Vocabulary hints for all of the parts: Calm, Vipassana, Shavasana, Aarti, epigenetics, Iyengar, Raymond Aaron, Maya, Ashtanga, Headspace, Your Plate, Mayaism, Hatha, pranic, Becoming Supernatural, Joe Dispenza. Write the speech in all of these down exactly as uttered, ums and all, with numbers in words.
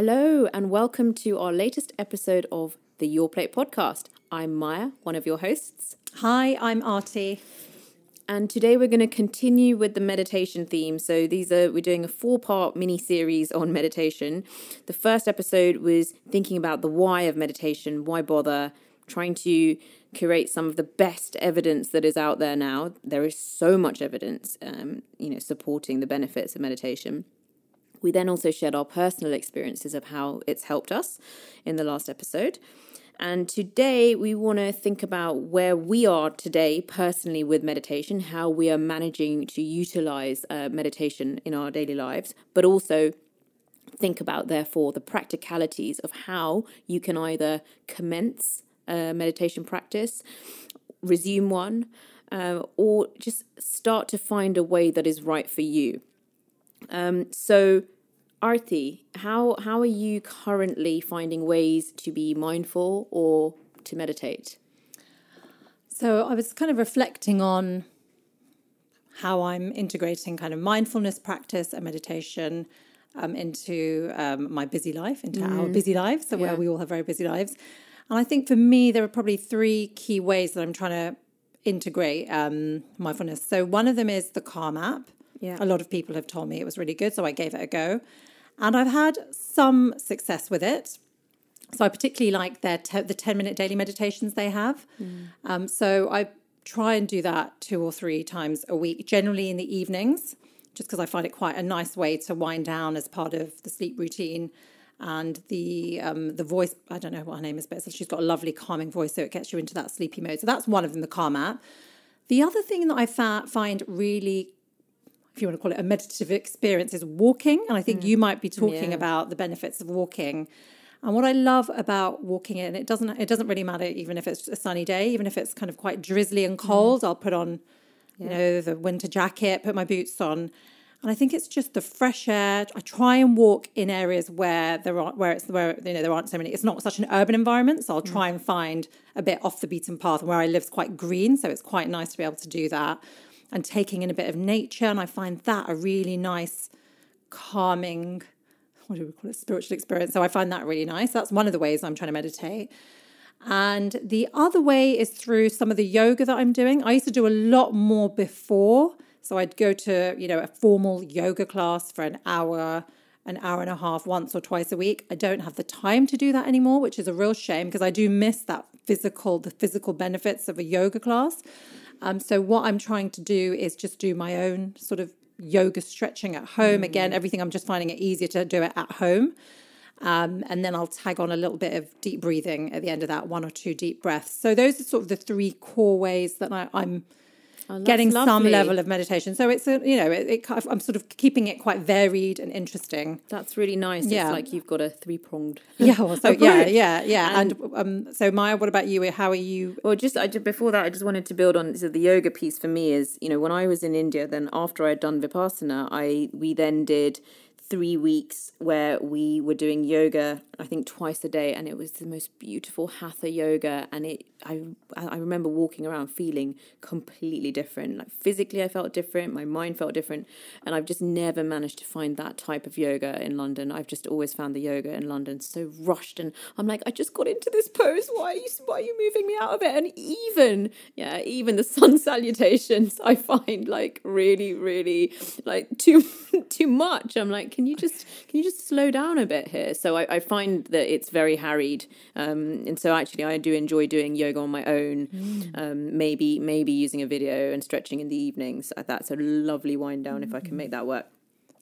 Hello and welcome to our latest episode of the Your Plate podcast. I'm Maya, one of your hosts. Hi, I'm Aarti. And today we're going to continue with the meditation theme. So these are we're doing a four-part mini-series on meditation. The first episode was thinking about the why of meditation, why bother, trying to curate some of the best evidence that is out there now. There is so much evidence, um, you know, supporting the benefits of meditation. We then also shared our personal experiences of how it's helped us in the last episode. And today we want to think about where we are today personally with meditation, how we are managing to utilize uh, meditation in our daily lives, but also think about, therefore, the practicalities of how you can either commence a meditation practice, resume one, uh, or just start to find a way that is right for you. Um, so, Aarti, how how are you currently finding ways to be mindful or to meditate? So I was kind of reflecting on how I'm integrating kind of mindfulness practice and meditation um, into um, my busy life, into mm. our busy lives, so yeah. where we all have very busy lives. And I think for me, there are probably three key ways that I'm trying to integrate um, mindfulness. So one of them is the Calm app. Yeah. A lot of people have told me it was really good, so I gave it a go. And I've had some success with it. So I particularly like their te- the ten-minute daily meditations they have. Mm. Um, so I try and do that two or three times a week, generally in the evenings, just because I find it quite a nice way to wind down as part of the sleep routine. And the um, the voice, I don't know what her name is, but she's got a lovely calming voice, so it gets you into that sleepy mode. So that's one of them, the Calm app. The other thing that I fa- find really if you want to call it a meditative experience, is walking. And I think mm. you might be talking yeah. about the benefits of walking. And what I love about walking in, it doesn't it doesn't really matter even if it's a sunny day, even if it's kind of quite drizzly and cold, mm. I'll put on, yeah. you know, the winter jacket, put my boots on. And I think it's just the fresh air. I try and walk in areas where there aren't where it's where you know there aren't so many. It's not such an urban environment, so I'll try mm. and find a bit off the beaten path. And where I live's quite green, so it's quite nice to be able to do that. And taking in a bit of nature, and I find that a really nice, calming, what do we call it, spiritual experience. So I find that really nice. That's one of the ways I'm trying to meditate. And the other way is through some of the yoga that I'm doing. I used to do a lot more before. So I'd go to, you know, a formal yoga class for an hour, an hour and a half, once or twice a week. I don't have the time to do that anymore, which is a real shame because I do miss that physical, the physical benefits of a yoga class. Um, so what I'm trying to do is just do my own sort of yoga stretching at home. Mm. Again, everything, I'm just finding it easier to do it at home. Um, and then I'll tag on a little bit of deep breathing at the end of that, one or two deep breaths. So those are sort of the three core ways that I, I'm oh, getting lovely. some level of meditation. So it's, a, you know, it, it, I'm sort of keeping it quite varied and interesting. That's really nice. Yeah. It's like you've got a three-pronged yeah, well, so, yeah, yeah, yeah. And, and um, so Maya, what about you? How are you? Well, just I did, before that, I just wanted to build on so the yoga piece for me is, you know, when I was in India, then after I had done Vipassana, I we then did three weeks where we were doing yoga, I think twice a day, and it was the most beautiful Hatha yoga. And it, I, I remember walking around feeling completely different. Like physically, I felt different. My mind felt different. And I've just never managed to find that type of yoga in London. I've just always found the yoga in London so rushed, and I'm like, I just got into this pose. Why are you, why are you moving me out of it? And even, yeah, even the sun salutations, I find like really, really like too, too much. I'm like, Can you just can you just slow down a bit here? So I, I find that it's very harried, um, and so actually I do enjoy doing yoga on my own. Mm. Um, maybe maybe using a video and stretching in the evenings. That's a lovely wind down mm. if I can make that work.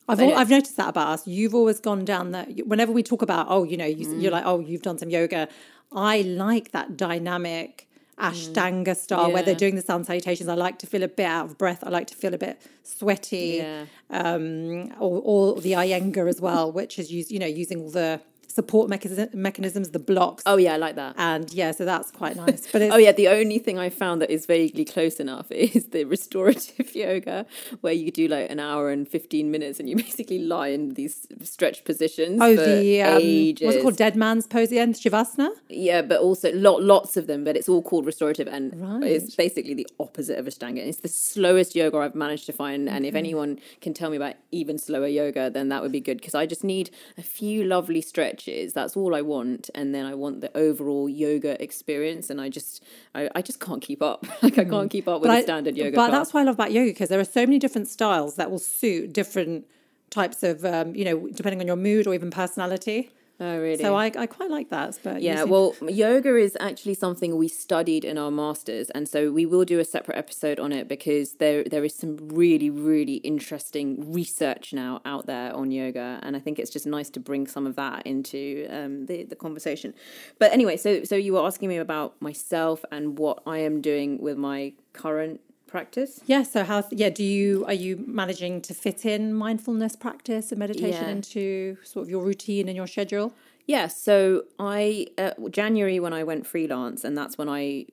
I've all, I've noticed that about us. You've always gone down that. Whenever we talk about oh you know you, mm. you're like oh you've done some yoga. I like that dynamic Ashtanga style yeah. where they're doing the sun salutations. I like to feel a bit out of breath. I like to feel a bit sweaty. Yeah. Um, or, or the Iyengar as well, which is use, you know using all the support mechanism, mechanisms, the blocks. Oh, yeah, I like that. And yeah, so that's quite nice. But it's... oh, yeah, the only thing I found that is vaguely close enough is the restorative yoga, where you do like an hour and fifteen minutes and you basically lie in these stretched positions. Oh, for the um, ages. What's it called? Dead man's pose, the end, Shavasana? Yeah, but also lot, lots of them, but it's all called restorative. And right. It's basically the opposite of Ashtanga. It's the slowest yoga I've managed to find. And mm-hmm. if anyone can tell me about even slower yoga, then that would be good, because I just need a few lovely stretches. That's all I want. And then I want the overall yoga experience. And I just, I, I just can't keep up. Like I can't keep up with the standard yoga class. But that's why I love about yoga, because there are so many different styles that will suit different types of, um, you know, depending on your mood or even personality. Oh, really? So I, I quite like that. But yeah, see... well, yoga is actually something we studied in our masters. And so we will do a separate episode on it, because there there is some really, really interesting research now out there on yoga. And I think it's just nice to bring some of that into um, the, the conversation. But anyway, so so you were asking me about myself and what I am doing with my current practice. Yeah. So how, yeah, do you, are you managing to fit in mindfulness practice and meditation yeah. into sort of your routine and your schedule? Yeah. So I, uh, January, when I went freelance, and that's when I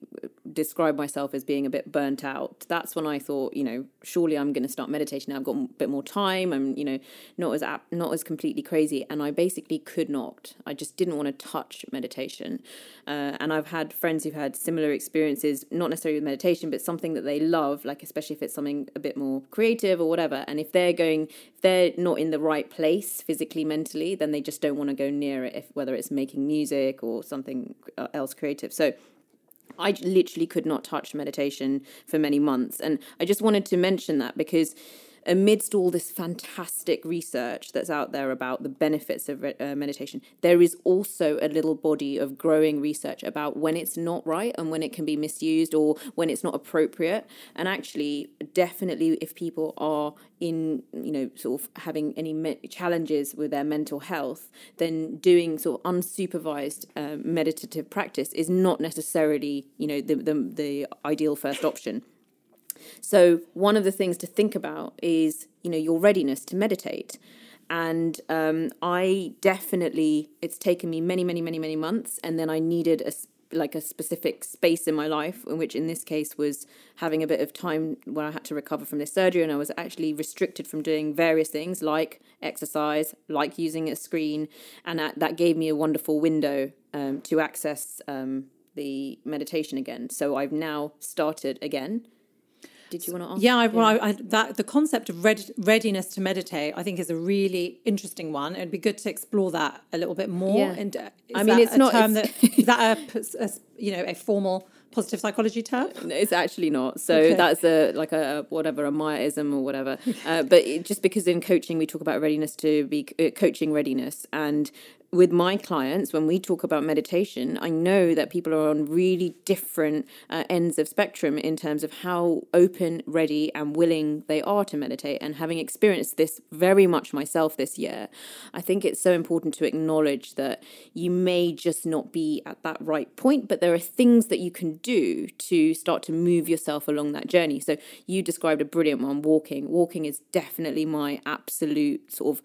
described myself as being a bit burnt out. That's when I thought, you know, surely I'm going to start meditating. I've got a bit more time. I'm, you know, not as, ap- not as completely crazy. And I basically could not, I just didn't want to touch meditation. Uh, and I've had friends who've had similar experiences, not necessarily with meditation, but something that they love, like, especially if it's something a bit more creative or whatever. And if they're going, if they're not in the right place physically, mentally, then they just don't want to go near it. If whether it's making music or something else creative. So I literally could not touch meditation for many months. And I just wanted to mention that because amidst all this fantastic research that's out there about the benefits of uh, meditation, there is also a little body of growing research about when it's not right and when it can be misused or when it's not appropriate. And actually, definitely if people are in, you know, sort of having any me- challenges with their mental health, then doing sort of unsupervised uh, meditative practice is not necessarily, you know, the the, the ideal first option. So one of the things to think about is, you know, your readiness to meditate. And um, I definitely, it's taken me many, many, many, many months. And then I needed a like a specific space in my life, in which in this case was having a bit of time when I had to recover from this surgery, and I was actually restricted from doing various things like exercise, like using a screen. And that, that gave me a wonderful window um, to access um, the meditation again. So I've now started again. Did you want to ask? Yeah, I, well, I, I, that the concept of red, readiness to meditate, I think, is a really interesting one. It'd be good to explore that a little bit more. Yeah. And uh, I mean, it's not a term that is that a, a you know a formal positive psychology term? No, it's actually not. So okay. That's a like a whatever a Mayaism or whatever. Uh, but it, just because in coaching we talk about readiness to be uh, coaching readiness and. With my clients, when we talk about meditation, I know that people are on really different uh, ends of spectrum in terms of how open, ready and willing they are to meditate. And having experienced this very much myself this year, I think it's so important to acknowledge that you may just not be at that right point, but there are things that you can do to start to move yourself along that journey. So you described a brilliant one, walking. Walking is definitely my absolute sort of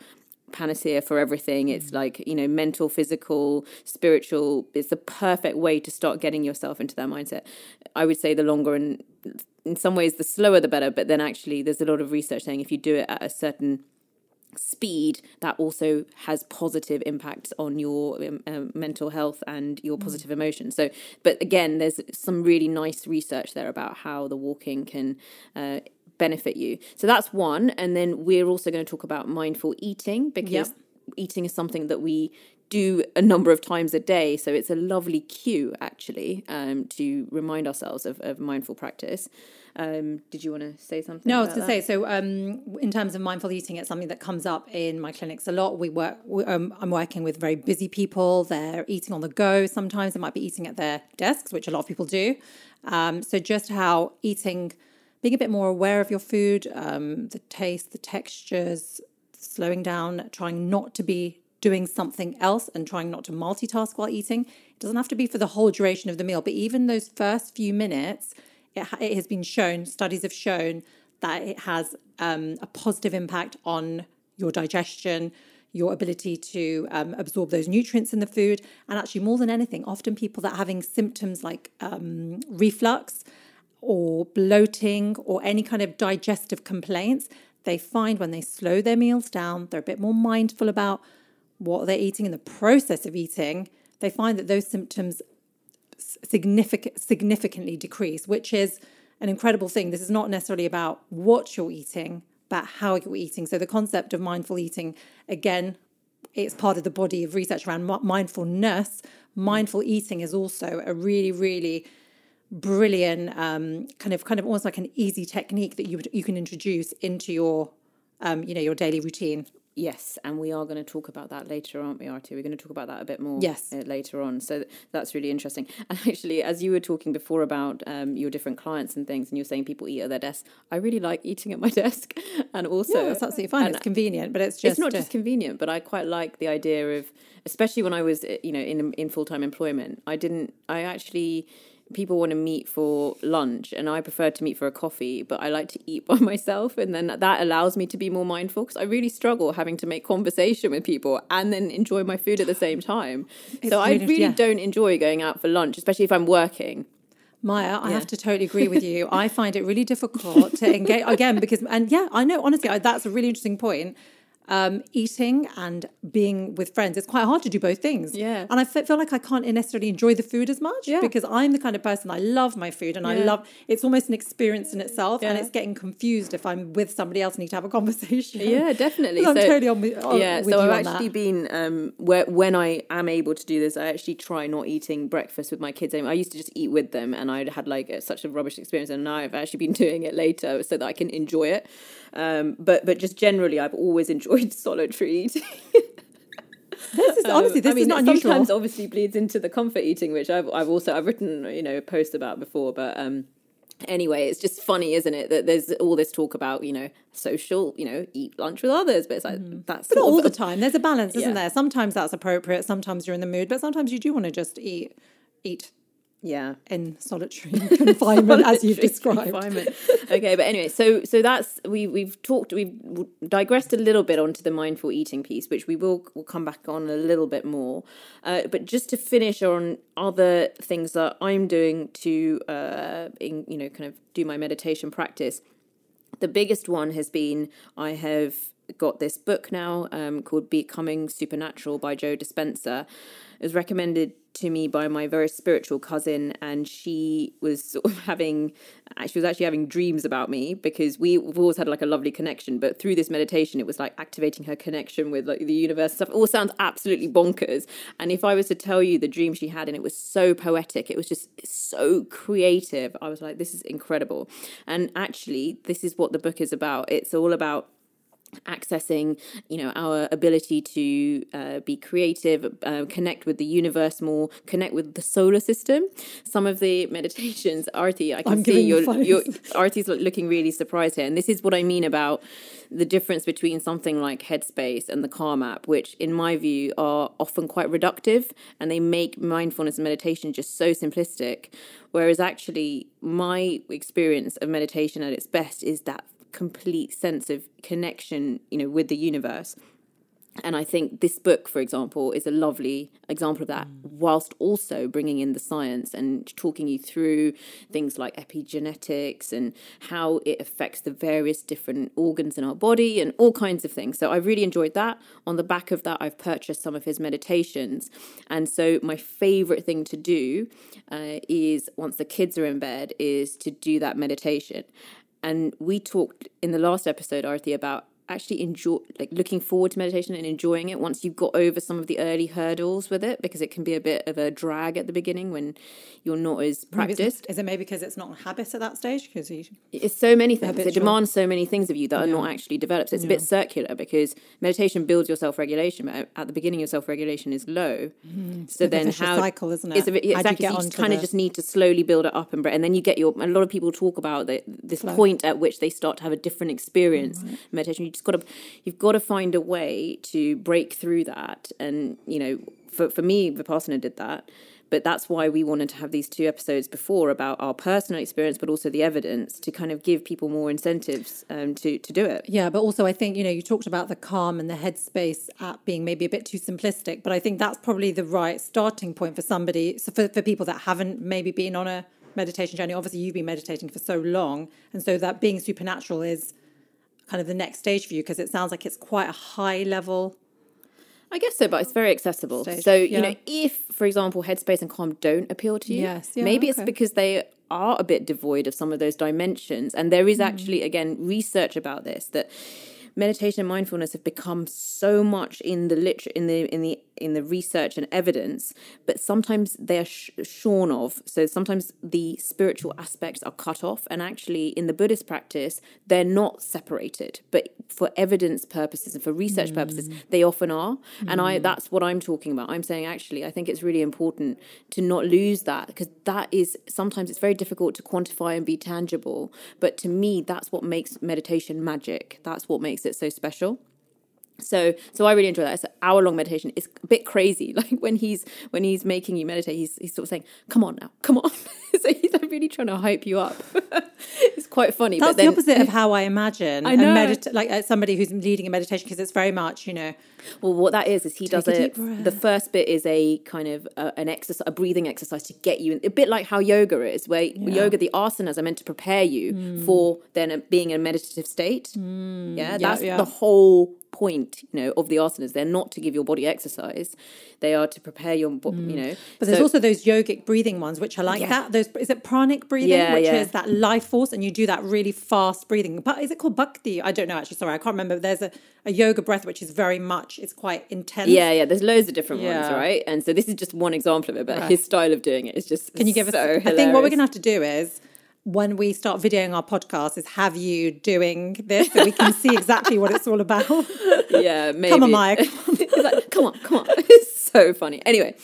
panacea for everything. It's like, you know, mental, physical, spiritual. It's the perfect way to start getting yourself into that mindset. I would say the longer and in some ways the slower the better, but then actually there's a lot of research saying if you do it at a certain speed, that also has positive impacts on your um, mental health and your positive mm. emotions. So, but again, there's some really nice research there about how the walking can uh benefit you. So that's one. And then we're also going to talk about mindful eating, because yep. eating is something that we do a number of times a day. So it's a lovely cue actually um, to remind ourselves of, of mindful practice. Um, did you want to say something? No, I was going to say, so um, in terms of mindful eating, it's something that comes up in my clinics a lot. We work, we, um, I'm working with very busy people. They're eating on the go. Sometimes they might be eating at their desks, which a lot of people do. Um, so just how eating being a bit more aware of your food, um, the taste, the textures, slowing down, trying not to be doing something else and trying not to multitask while eating. It doesn't have to be for the whole duration of the meal, but even those first few minutes, it, it has been shown, studies have shown that it has um, a positive impact on your digestion, your ability to um, absorb those nutrients in the food. And actually, more than anything, often people that are having symptoms like um, reflux or bloating or any kind of digestive complaints, they find when they slow their meals down, they're a bit more mindful about what they're eating and the process of eating, they find that those symptoms significant, significantly decrease, which is an incredible thing. This is not necessarily about what you're eating, but how you're eating. So the concept of mindful eating, again, it's part of the body of research around mindfulness. Mindful eating is also a really, really brilliant um, kind of, kind of almost like an easy technique that you would, you can introduce into your, um, you know, your daily routine. Yes, and we are going to talk about that later, aren't we, Aarti? We're going to talk about that a bit more yes. later on. So that's really interesting. And actually, as you were talking before about um, your different clients and things, and you're saying people eat at their desk, I really like eating at my desk. And also... Yeah, that's absolutely fine. It's convenient, but it's just... It's not just convenient, but I quite like the idea of... Especially when I was, you know, in in full-time employment, I didn't... I actually... people want to meet for lunch and I prefer to meet for a coffee, but I like to eat by myself, and then that allows me to be more mindful, because I really struggle having to make conversation with people and then enjoy my food at the same time. It's so really, I really yeah. don't enjoy going out for lunch, especially if I'm working. Maya, I yeah. have to totally agree with you. I find it really difficult to engage again because, and yeah, I know, honestly, I, that's a really interesting point. Um, eating and being with friends, it's quite hard to do both things. Yeah. And I feel like I can't necessarily enjoy the food as much yeah. because I'm the kind of person, I love my food and yeah. I love, it's almost an experience in itself yeah. and it's getting confused if I'm with somebody else and need to have a conversation. Yeah, definitely. I'm so, totally on, on yeah, with so you I've on actually that. been, um, where, when I am able to do this, I actually try not eating breakfast with my kids anymore. I used to just eat with them and I had like a, such a rubbish experience, and now I've actually been doing it later so that I can enjoy it. Um, but, but just generally, I've always enjoyed solitary eating. This is honestly this um, I mean, is not unusual. Sometimes obviously bleeds into the comfort eating, which I've I've also I've written you know posts about before, but um anyway, it's just funny, isn't it, that there's all this talk about you know social, you know eat lunch with others, but it's like mm. that's but not all of, the time. There's a balance, isn't yeah. there? Sometimes that's appropriate, sometimes you're in the mood, but sometimes you do want to just eat eat. Yeah, in solitary confinement, solitary as you've described. Okay, but anyway, so so that's we we've talked, we've digressed a little bit onto the mindful eating piece, which we will we'll come back on a little bit more. Uh, but just to finish on other things that I'm doing to, uh, in, you know, kind of do my meditation practice. The biggest one has been I have got this book now um, called Becoming Supernatural by Joe Dispenza. It was recommended to me by my very spiritual cousin, and she was sort of having she was actually having dreams about me, because we've always had like a lovely connection, but through this meditation it was like activating her connection with like the universe stuff. It all sounds absolutely bonkers, and if I was to tell you the dream she had, and it was so poetic, it was just so creative, I was like, this is incredible. And actually this is what the book is about. It's all about accessing, you know, our ability to uh, be creative, uh, connect with the universe more, connect with the solar system. Some of the meditations, Aarti, I can I'm see you're, you're, Aarti's looking really surprised here. And this is what I mean about the difference between something like Headspace and the Calm app, which in my view are often quite reductive, and they make mindfulness and meditation just so simplistic. Whereas actually my experience of meditation at its best is that complete sense of connection, you know, with the universe. And I think this book, for example, is a lovely example of that, whilst also bringing in the science and talking you through things like epigenetics and how it affects the various different organs in our body and all kinds of things. So I really enjoyed that. On the back of that, I've purchased some of his meditations. And so my favorite thing to do uh, is, once the kids are in bed, is to do that meditation. And we talked in the last episode, Aarti, about actually enjoy, like looking forward to meditation and enjoying it once you've got over some of the early hurdles with it, because it can be a bit of a drag at the beginning when you're not as practiced. Is it maybe because it's not a habit at that stage? Because you, it's so many things. Habitual. It demands so many things of you that yeah. are not actually developed. So it's yeah. a bit circular, because meditation builds your self-regulation, but at the beginning your self-regulation is low. Mm-hmm. So it's then a how cycle, isn't it? It's a bit, exactly. You, you kind the... of just need to slowly build it up, and and then you get your. A lot of people talk about the, this Flow. point at which they start to have a different experience. Mm-hmm. Meditation. You just got to, you've got to find a way to break through that, and you know, for for me, Vipassana did that. But that's why we wanted to have these two episodes before about our personal experience, but also the evidence to kind of give people more incentives um, to, to do it. Yeah, but also I think, you know, you talked about the Calm and the Headspace app being maybe a bit too simplistic, but I think that's probably the right starting point for somebody, so for, for people that haven't maybe been on a meditation journey. Obviously, you've been meditating for so long, and so that being supernatural is kind of the next stage for you, because it sounds like it's quite a high level. I guess so, but it's very accessible. Stage. So, yeah. You know, if, for example, Headspace and Calm don't appeal to you, yes. yeah, maybe okay. it's because they are a bit devoid of some of those dimensions. And there is mm. actually, again, research about this, that meditation and mindfulness have become so much in the literature, in the in the in the research and evidence, but sometimes they're sh- shorn of. So sometimes the spiritual aspects are cut off, and actually in the Buddhist practice, they're not separated. But for evidence purposes and for research mm. purposes, they often are. Mm. And I that's what I'm talking about. I'm saying actually, I think it's really important to not lose that, because that is sometimes it's very difficult to quantify and be tangible. But to me, that's what makes meditation magic. That's what makes it so special. So so I really enjoy that. It's an hour-long meditation. It's a bit crazy. Like when he's when he's making you meditate, he's he's sort of saying, come on now, come on. So he's like really trying to hype you up. It's quite funny. That's but then, the opposite of how I imagine I know. A medita- like uh, somebody who's leading a meditation, because it's very much, you know. Well, what that is, is he does it. The first bit is a kind of uh, an exercise, a breathing exercise to get you in, a bit like how yoga is, where yeah. yoga, the asanas are meant to prepare you mm. for then being in a meditative state. Mm. Yeah, that's yeah, yeah. the whole point, you know, of the asanas. They're not to give your body exercise, they are to prepare your body, mm. you know. But there's so, also those yogic breathing ones, which are like yeah. that. Those is it pranic breathing, yeah, which yeah. is that life force, and you do that really fast breathing. But is it called bhakti? I don't know actually. Sorry, I can't remember. There's a, a yoga breath which is very much, it's quite intense. Yeah, yeah. There's loads of different yeah. ones, right? And so this is just one example of it, but right. his style of doing it is just can you give so us? Hilarious. I think what we're gonna have to do is, when we start videoing our podcast, is have you doing this so we can see exactly what it's all about. Yeah, maybe. Come on, Maya. Come on. Like, come on, come on. It's so funny. Anyway,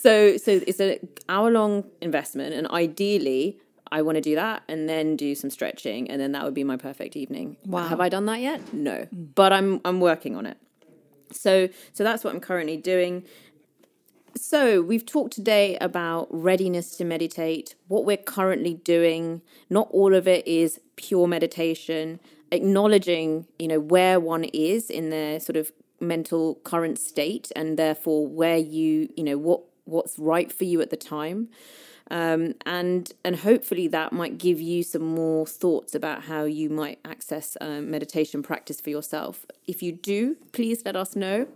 so so it's an hour-long investment, and ideally I want to do that and then do some stretching, and then that would be my perfect evening. Wow. Have I done that yet? No. But I'm I'm working on it. So so that's what I'm currently doing. So we've talked today about readiness to meditate, what we're currently doing. Not all of it is pure meditation, acknowledging, you know, where one is in their sort of mental current state, and therefore where you, you know, what what's right for you at the time. Um, and and hopefully that might give you some more thoughts about how you might access um, meditation practice for yourself. If you do, please let us know,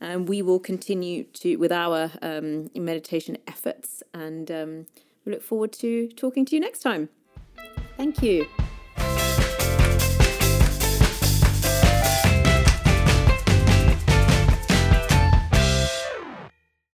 and um, we will continue to with our um, meditation efforts, and um, we look forward to talking to you next time. Thank you.